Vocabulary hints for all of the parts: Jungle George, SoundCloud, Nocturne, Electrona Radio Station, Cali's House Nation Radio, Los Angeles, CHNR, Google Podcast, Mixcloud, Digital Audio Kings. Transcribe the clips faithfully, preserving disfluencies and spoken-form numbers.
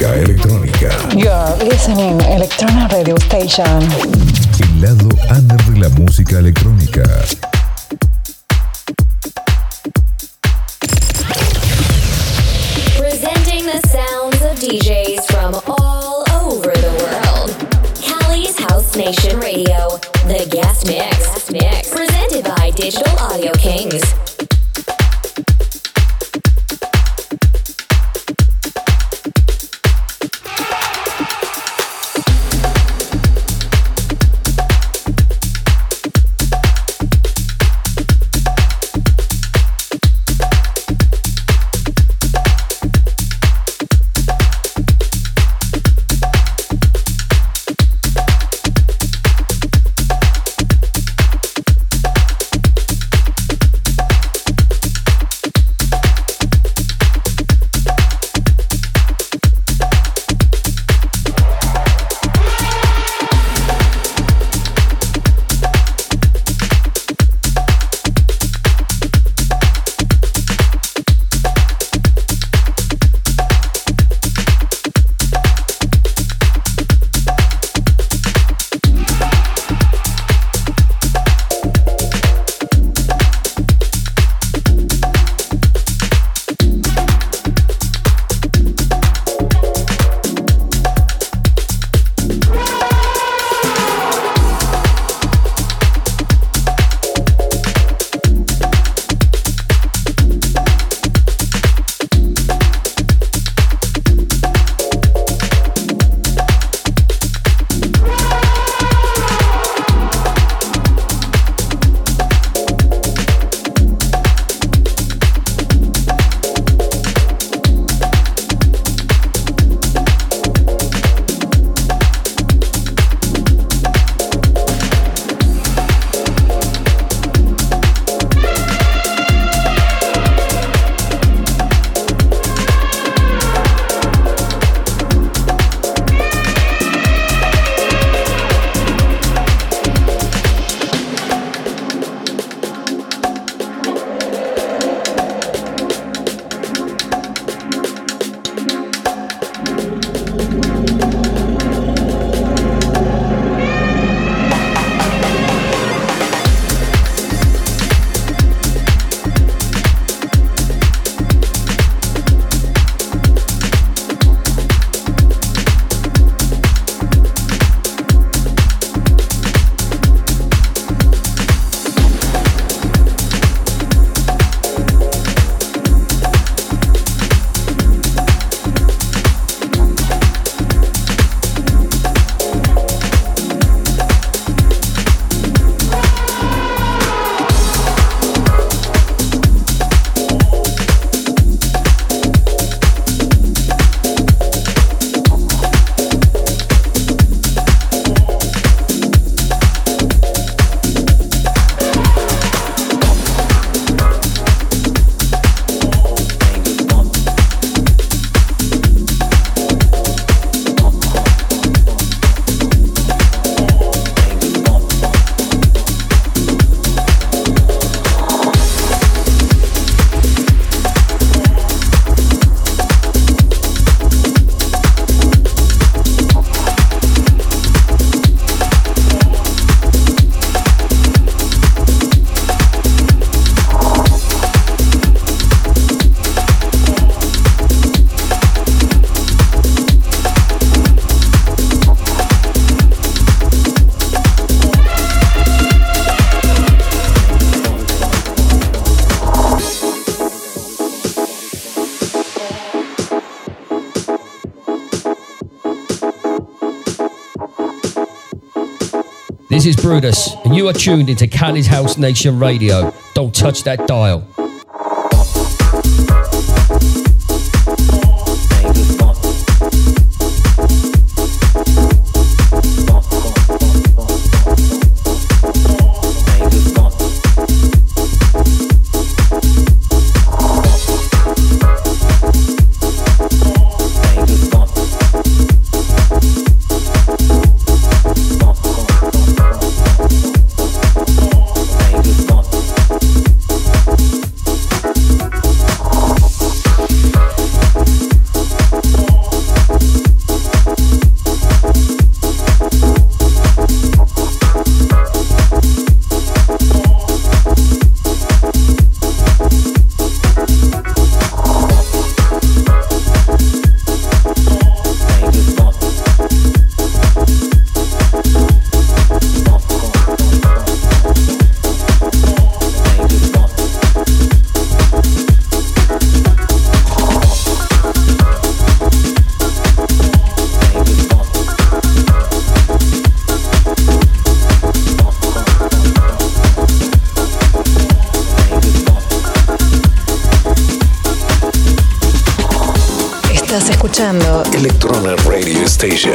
música electrónica. You're listening Electrona Radio Station. El lado under de la música electrónica. Presenting the sounds of D Js from all over the world. Cali's House Nation Radio, the guest mix, mix. Presented by Digital Audio Kings. This is Brutus, and you are tuned into Cali's House Nation Radio. Don't touch that dial. escuchando Electrona Radio Station.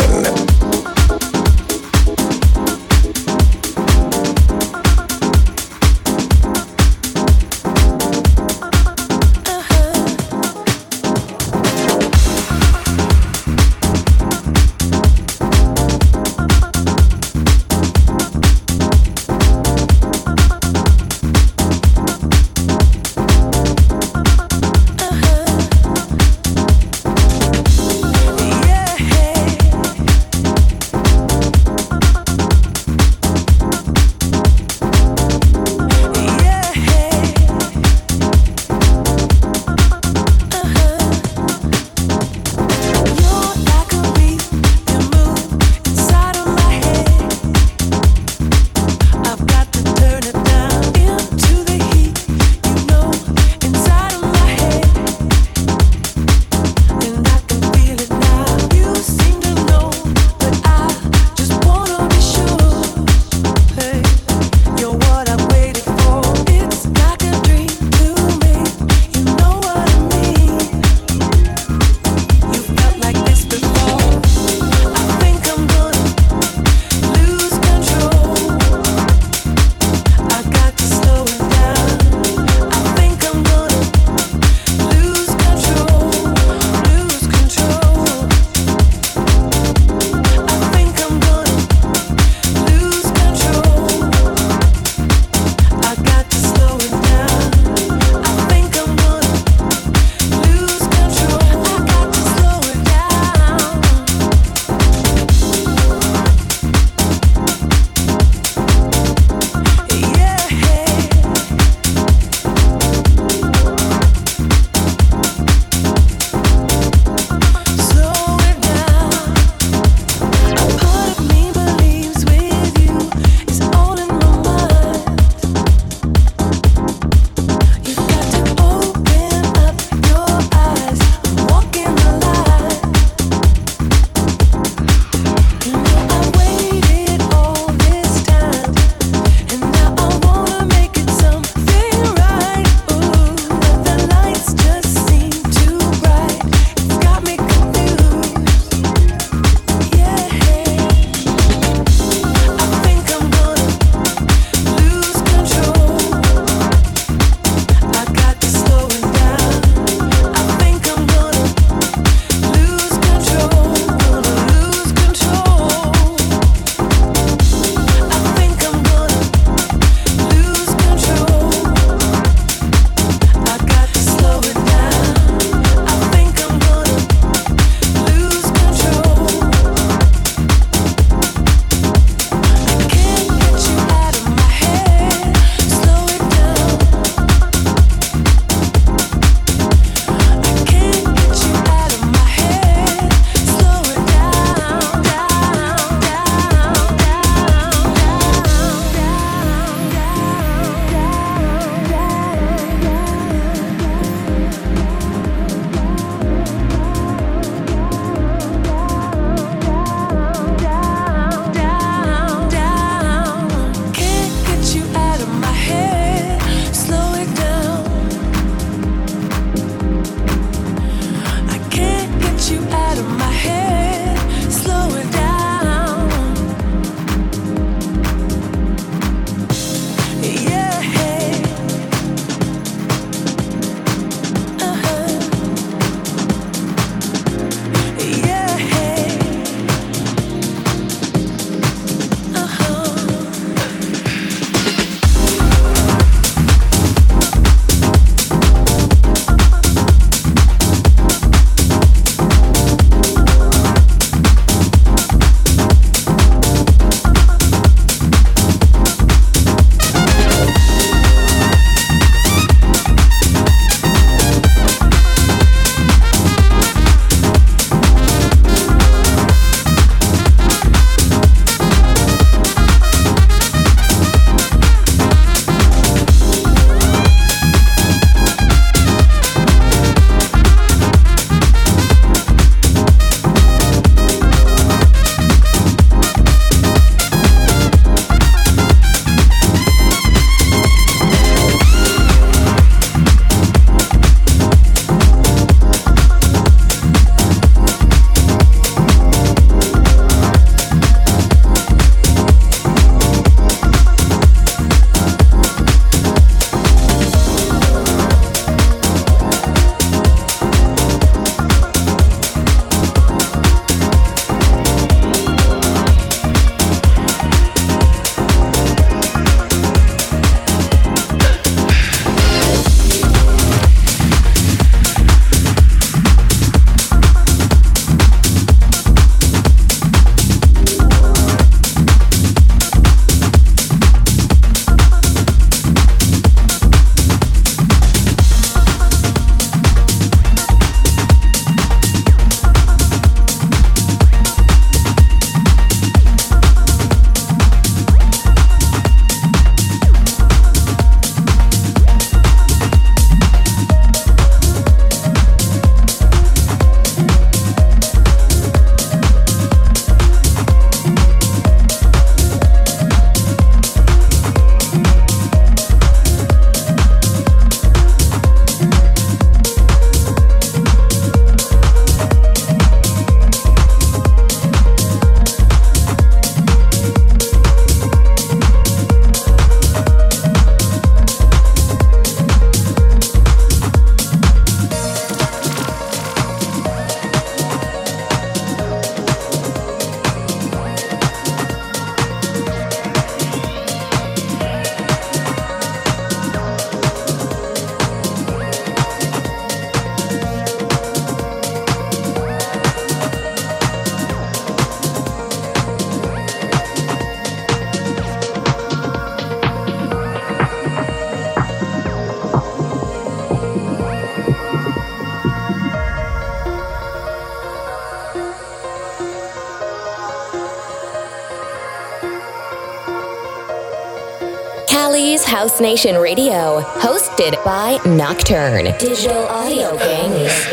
Cali's House Nation Radio, hosted by Nocturne. Digital Audio Kings.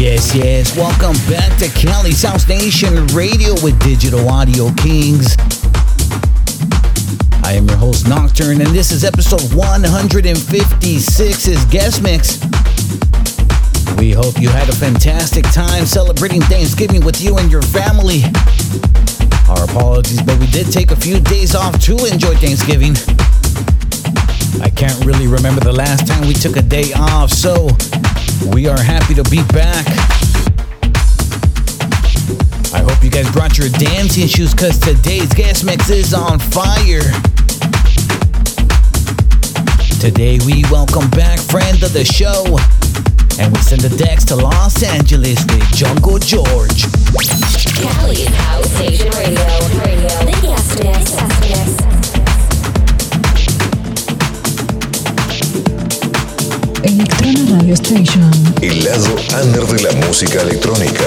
Yes, yes. Welcome back to Cali's House Nation Radio with Digital Audio Kings. I am your host, Nocturne, and this is episode one fifty-six, is Guest Mix. We hope you had a fantastic time celebrating Thanksgiving with you and your family. Our apologies, but we did take a few days off to enjoy Thanksgiving. I can't really remember the last time we took a day off, so we are happy to be back. I hope you guys brought your dancing shoes, because today's guest mix is on fire. Today we welcome back friend of the show, and we send the decks to Los Angeles with Jungle George. Cali's House Nation Radio. Radio. The guest mix. Electrona Radio Station. El lado under de la música electrónica.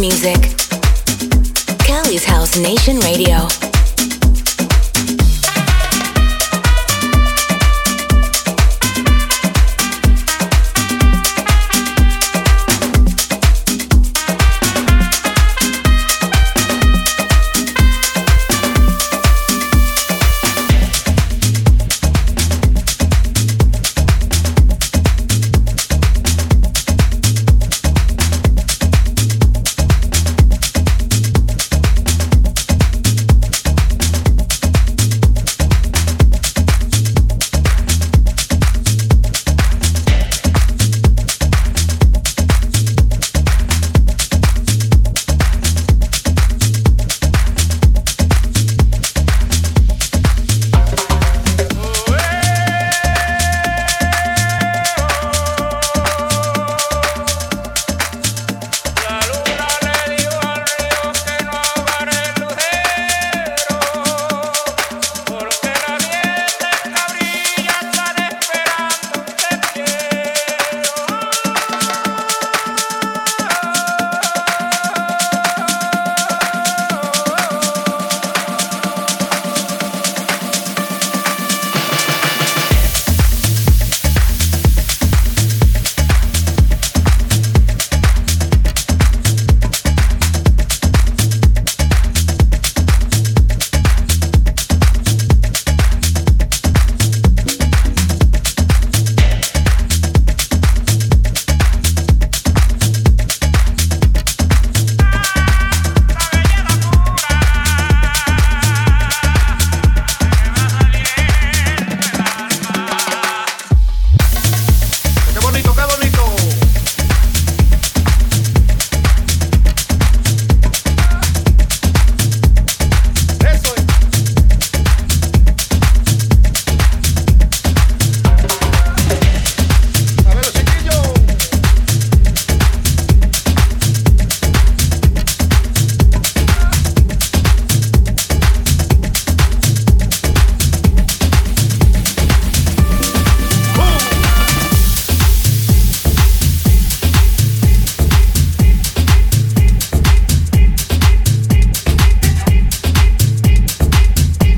music. Cali's House Nation Radio.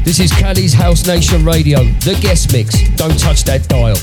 This is Cali's House Nation Radio, the guest mix. Don't touch that dial.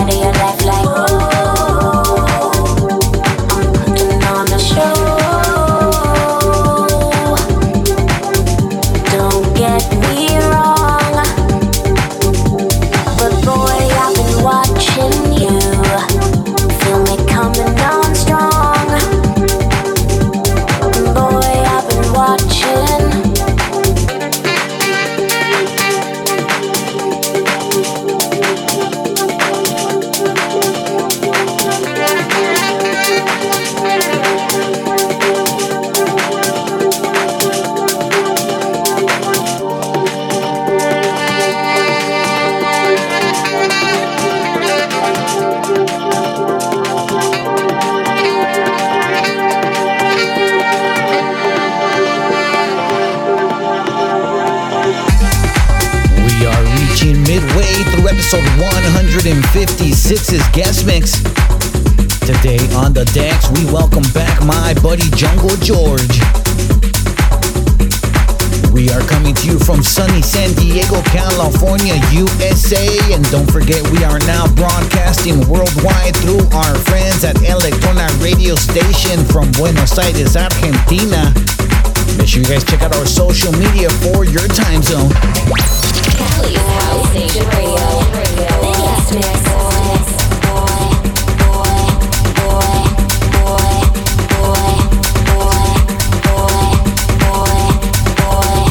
one fifty-six's guest mix. Today on the decks, we welcome back my buddy Jungle George. We are coming to you from sunny San Diego, California, U S A. And don't forget, we are now broadcasting worldwide through our friends at Electrona Radio Station from Buenos Aires, Argentina. Make sure you guys check out our social media for your time zone. Cali's House Nation Radio. Boy, boy, boy, boy, boy, boy, boy, boy, boy, boy, boy.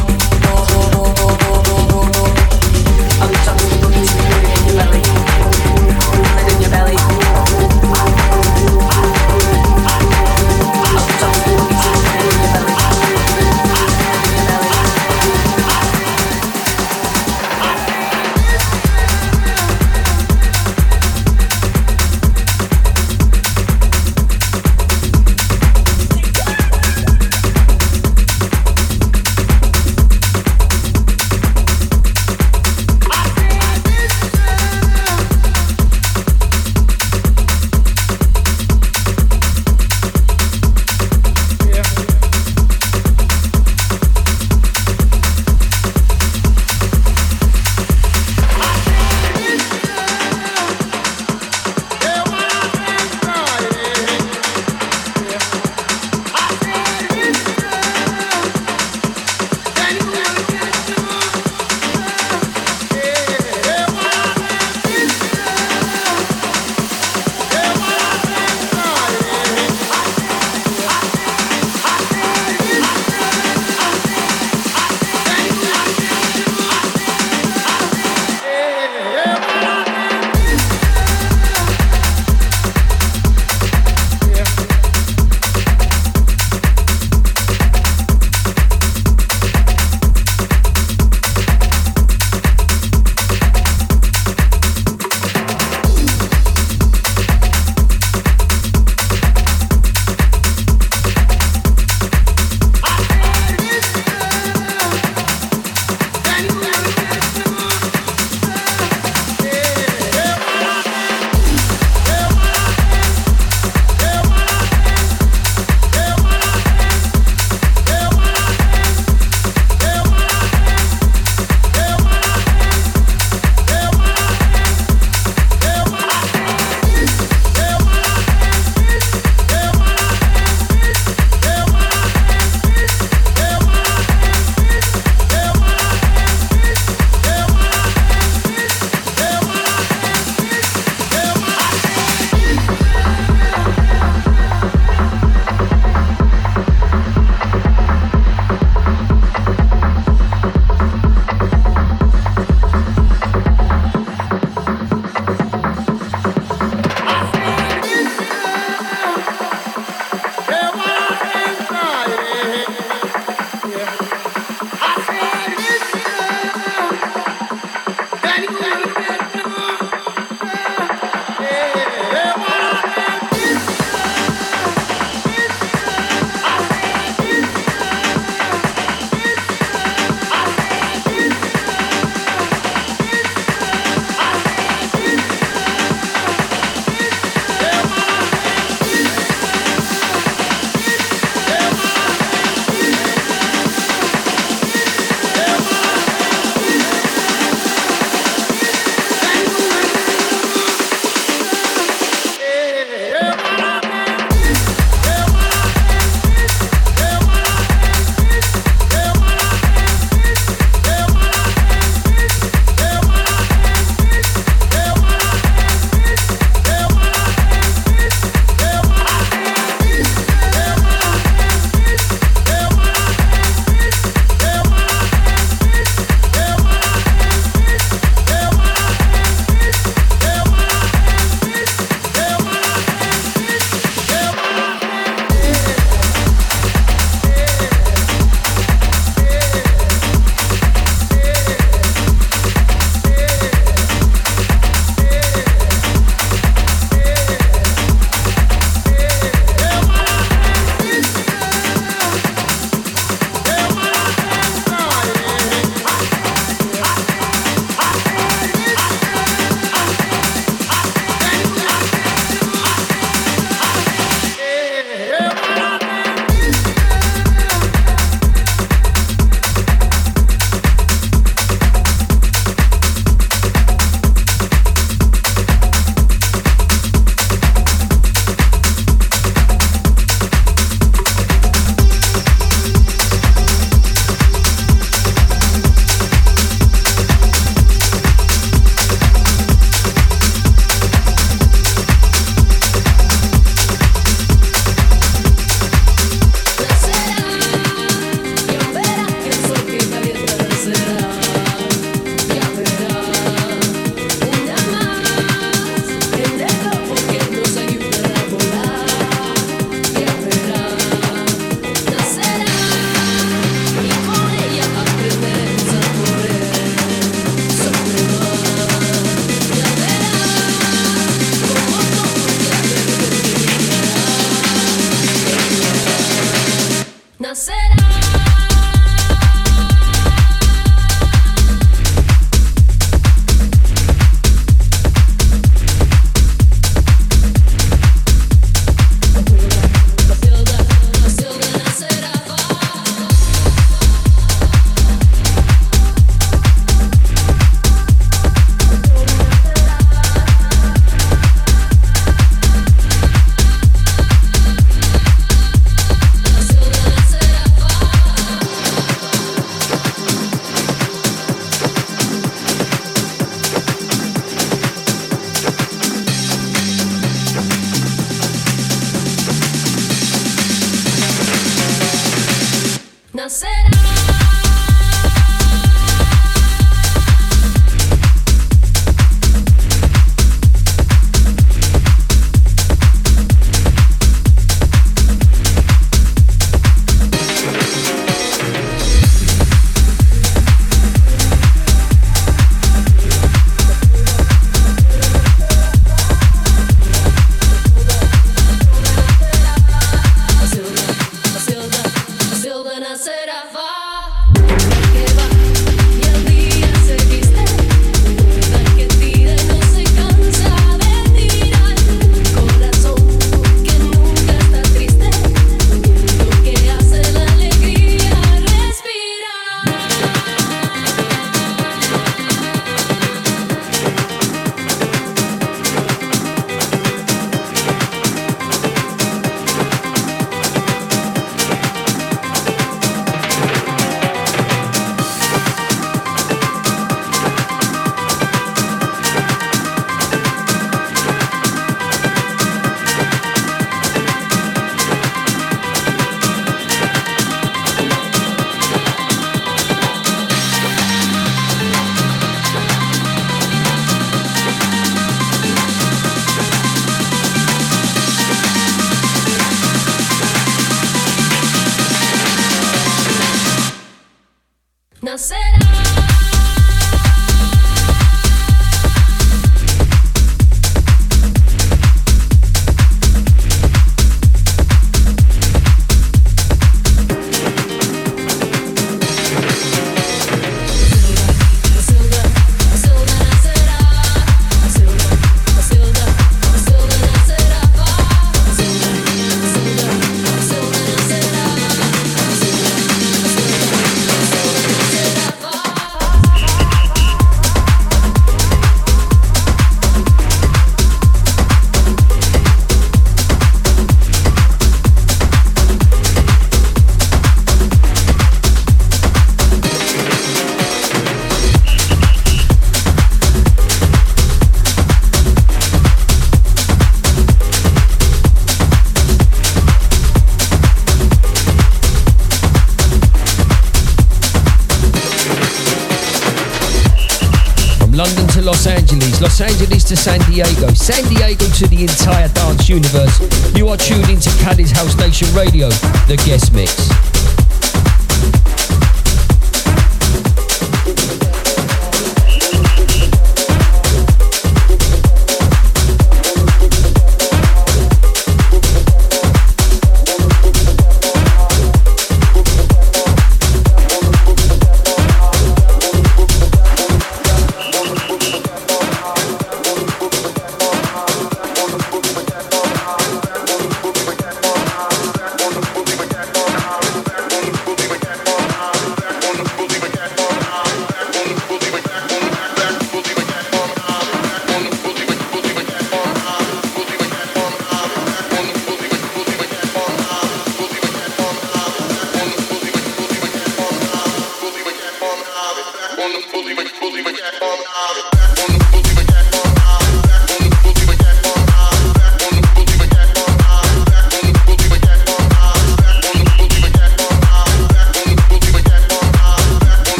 Los Angeles, Los Angeles to San Diego, San Diego to the entire dance universe. You are tuned into Cali's House Nation Radio, the guest mix.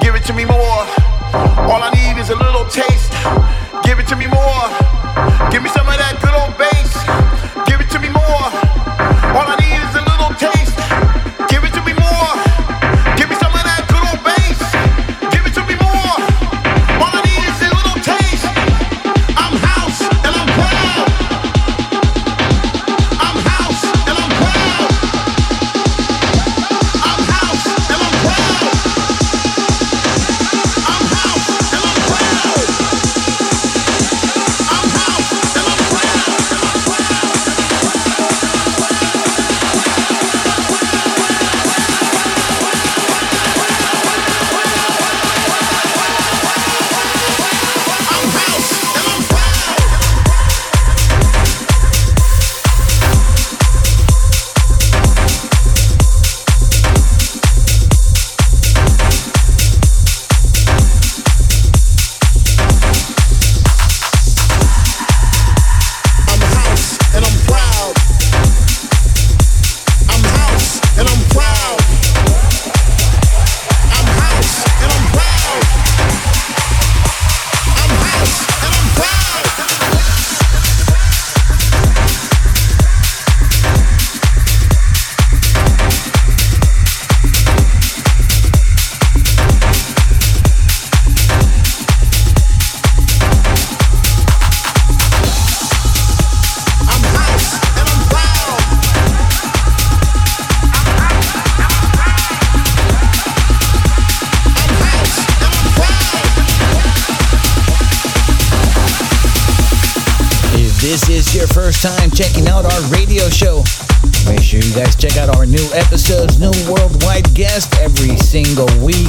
Give it to me more. this is your first time checking out our radio show, make sure you guys check out our new episodes, new worldwide guests every single week.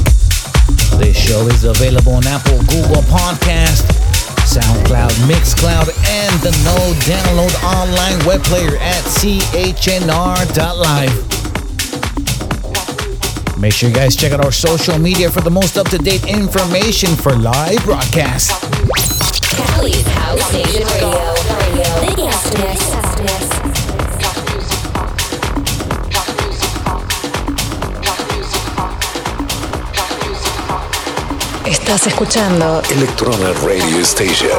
This show is available on Apple, Google Podcast, SoundCloud, Mixcloud, and the no download online web player at C H N R dot live. Make sure you guys check out our social media for the most up-to-date information for live broadcasts. Cali's House Nation Radio, the guest mix. Estás escuchando Electrona Radio Station.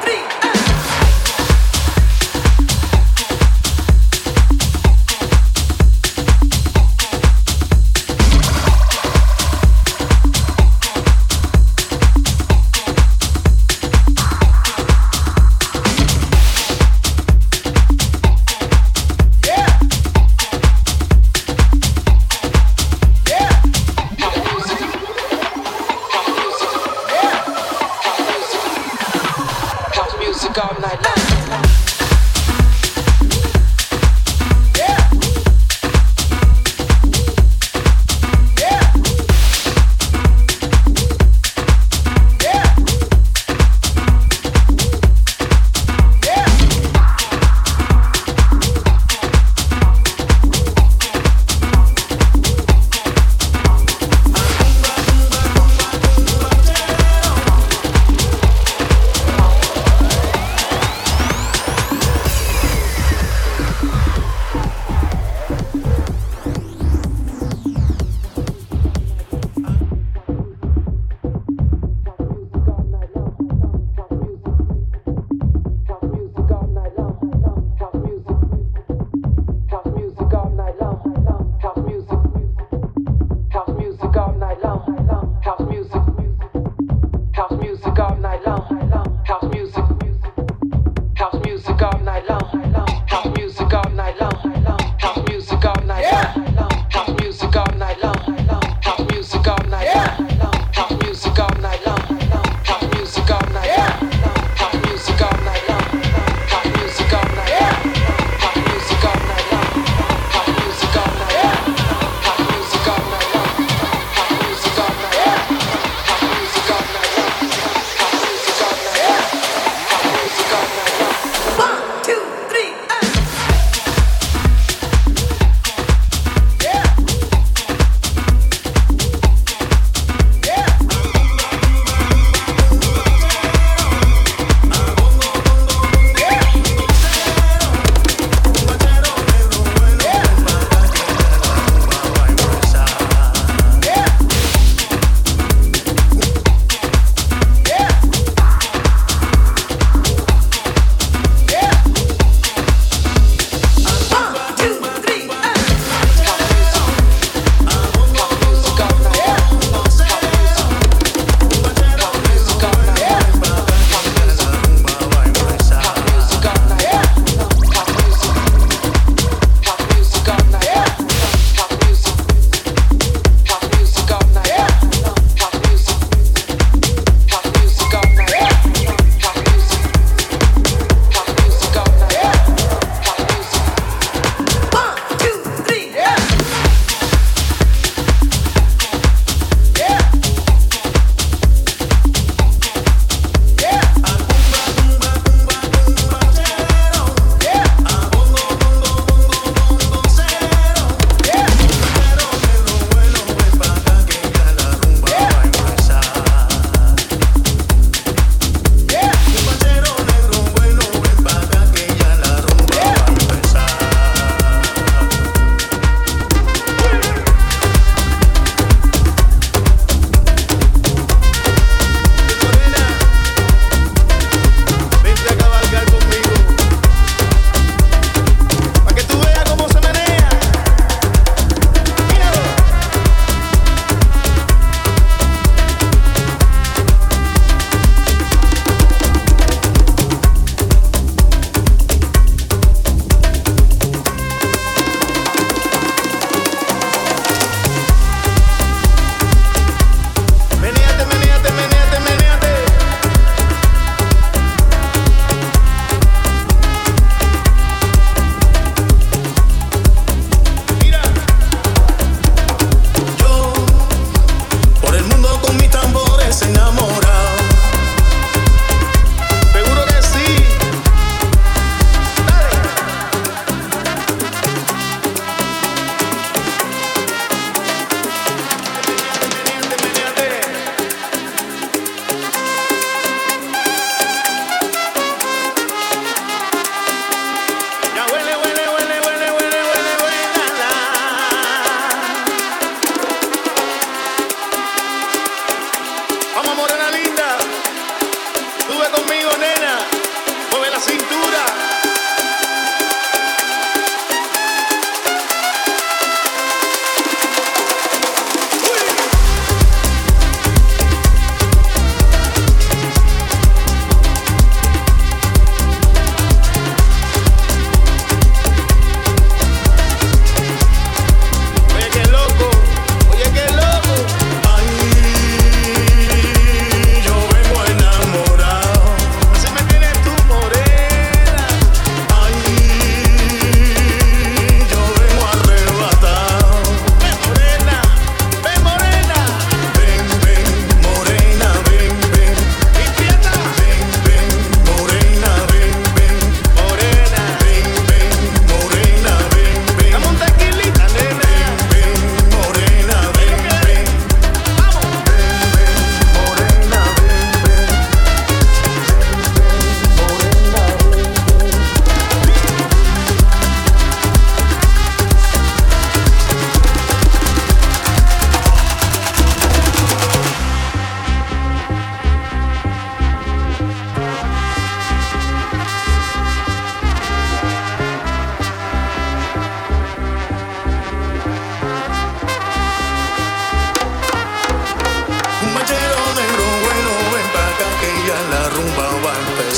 Three.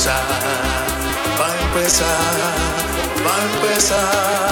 empezar, va a empezar, va a empezar.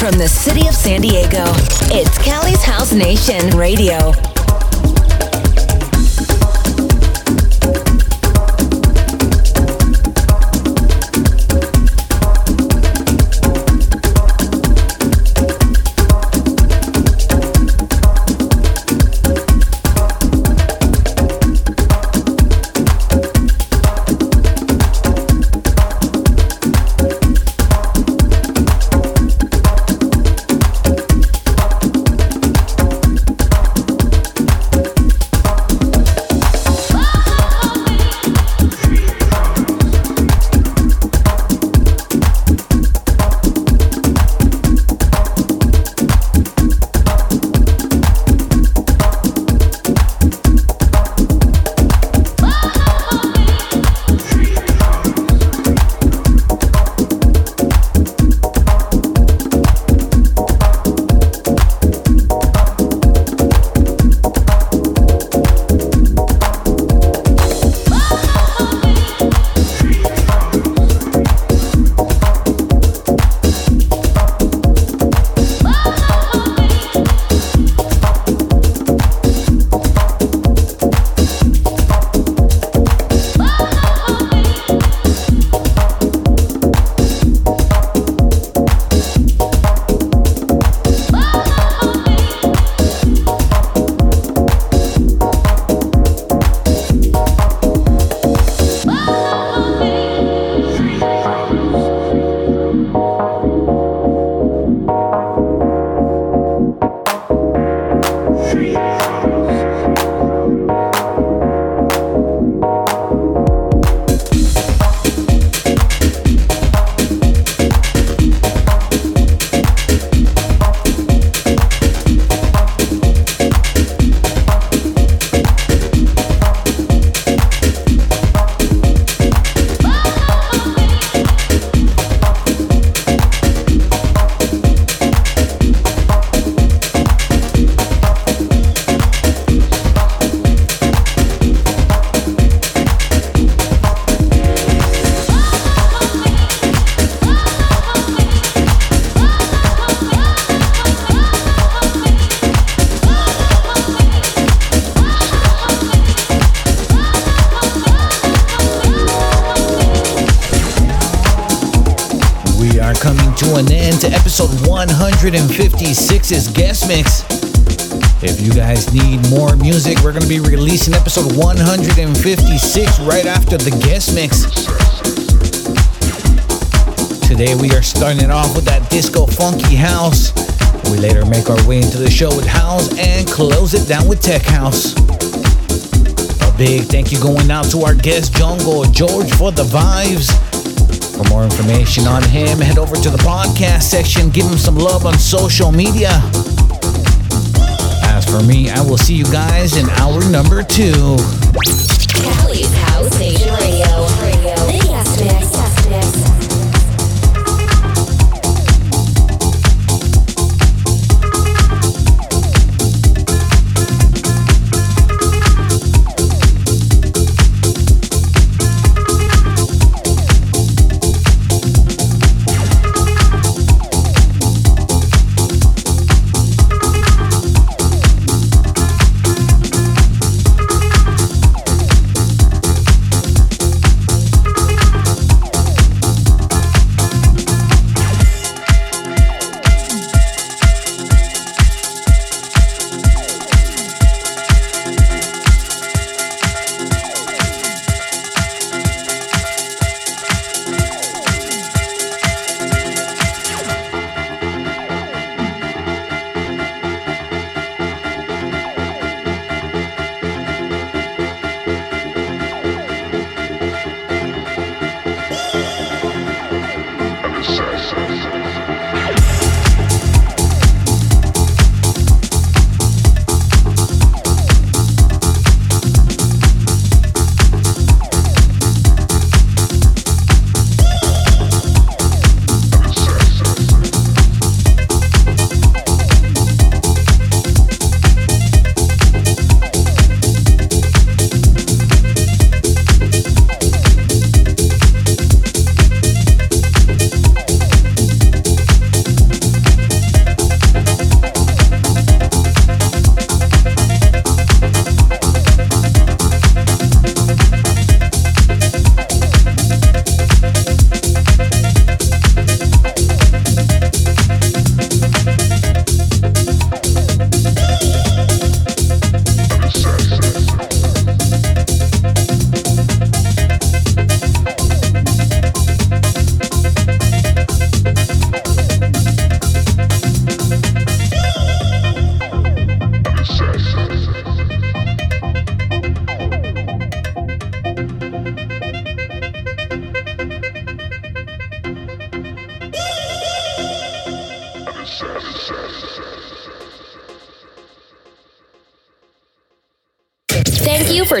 From the city of San Diego, it's Cali's House Nation Radio. come to an end to episode one fifty-six's guest mix. If you guys need more music, we're going to be releasing episode one fifty-six right after the guest mix. Today we are starting off with that disco funky house. We later make our way into the show with house and close it down with tech house. A big thank you going out to our guest Jungle George for the vibes. For more information on him, head over to the podcast section. Give him some love on social media. As for me, I will see you guys in hour number two. Cali's House Nation Radio. The guest mix. For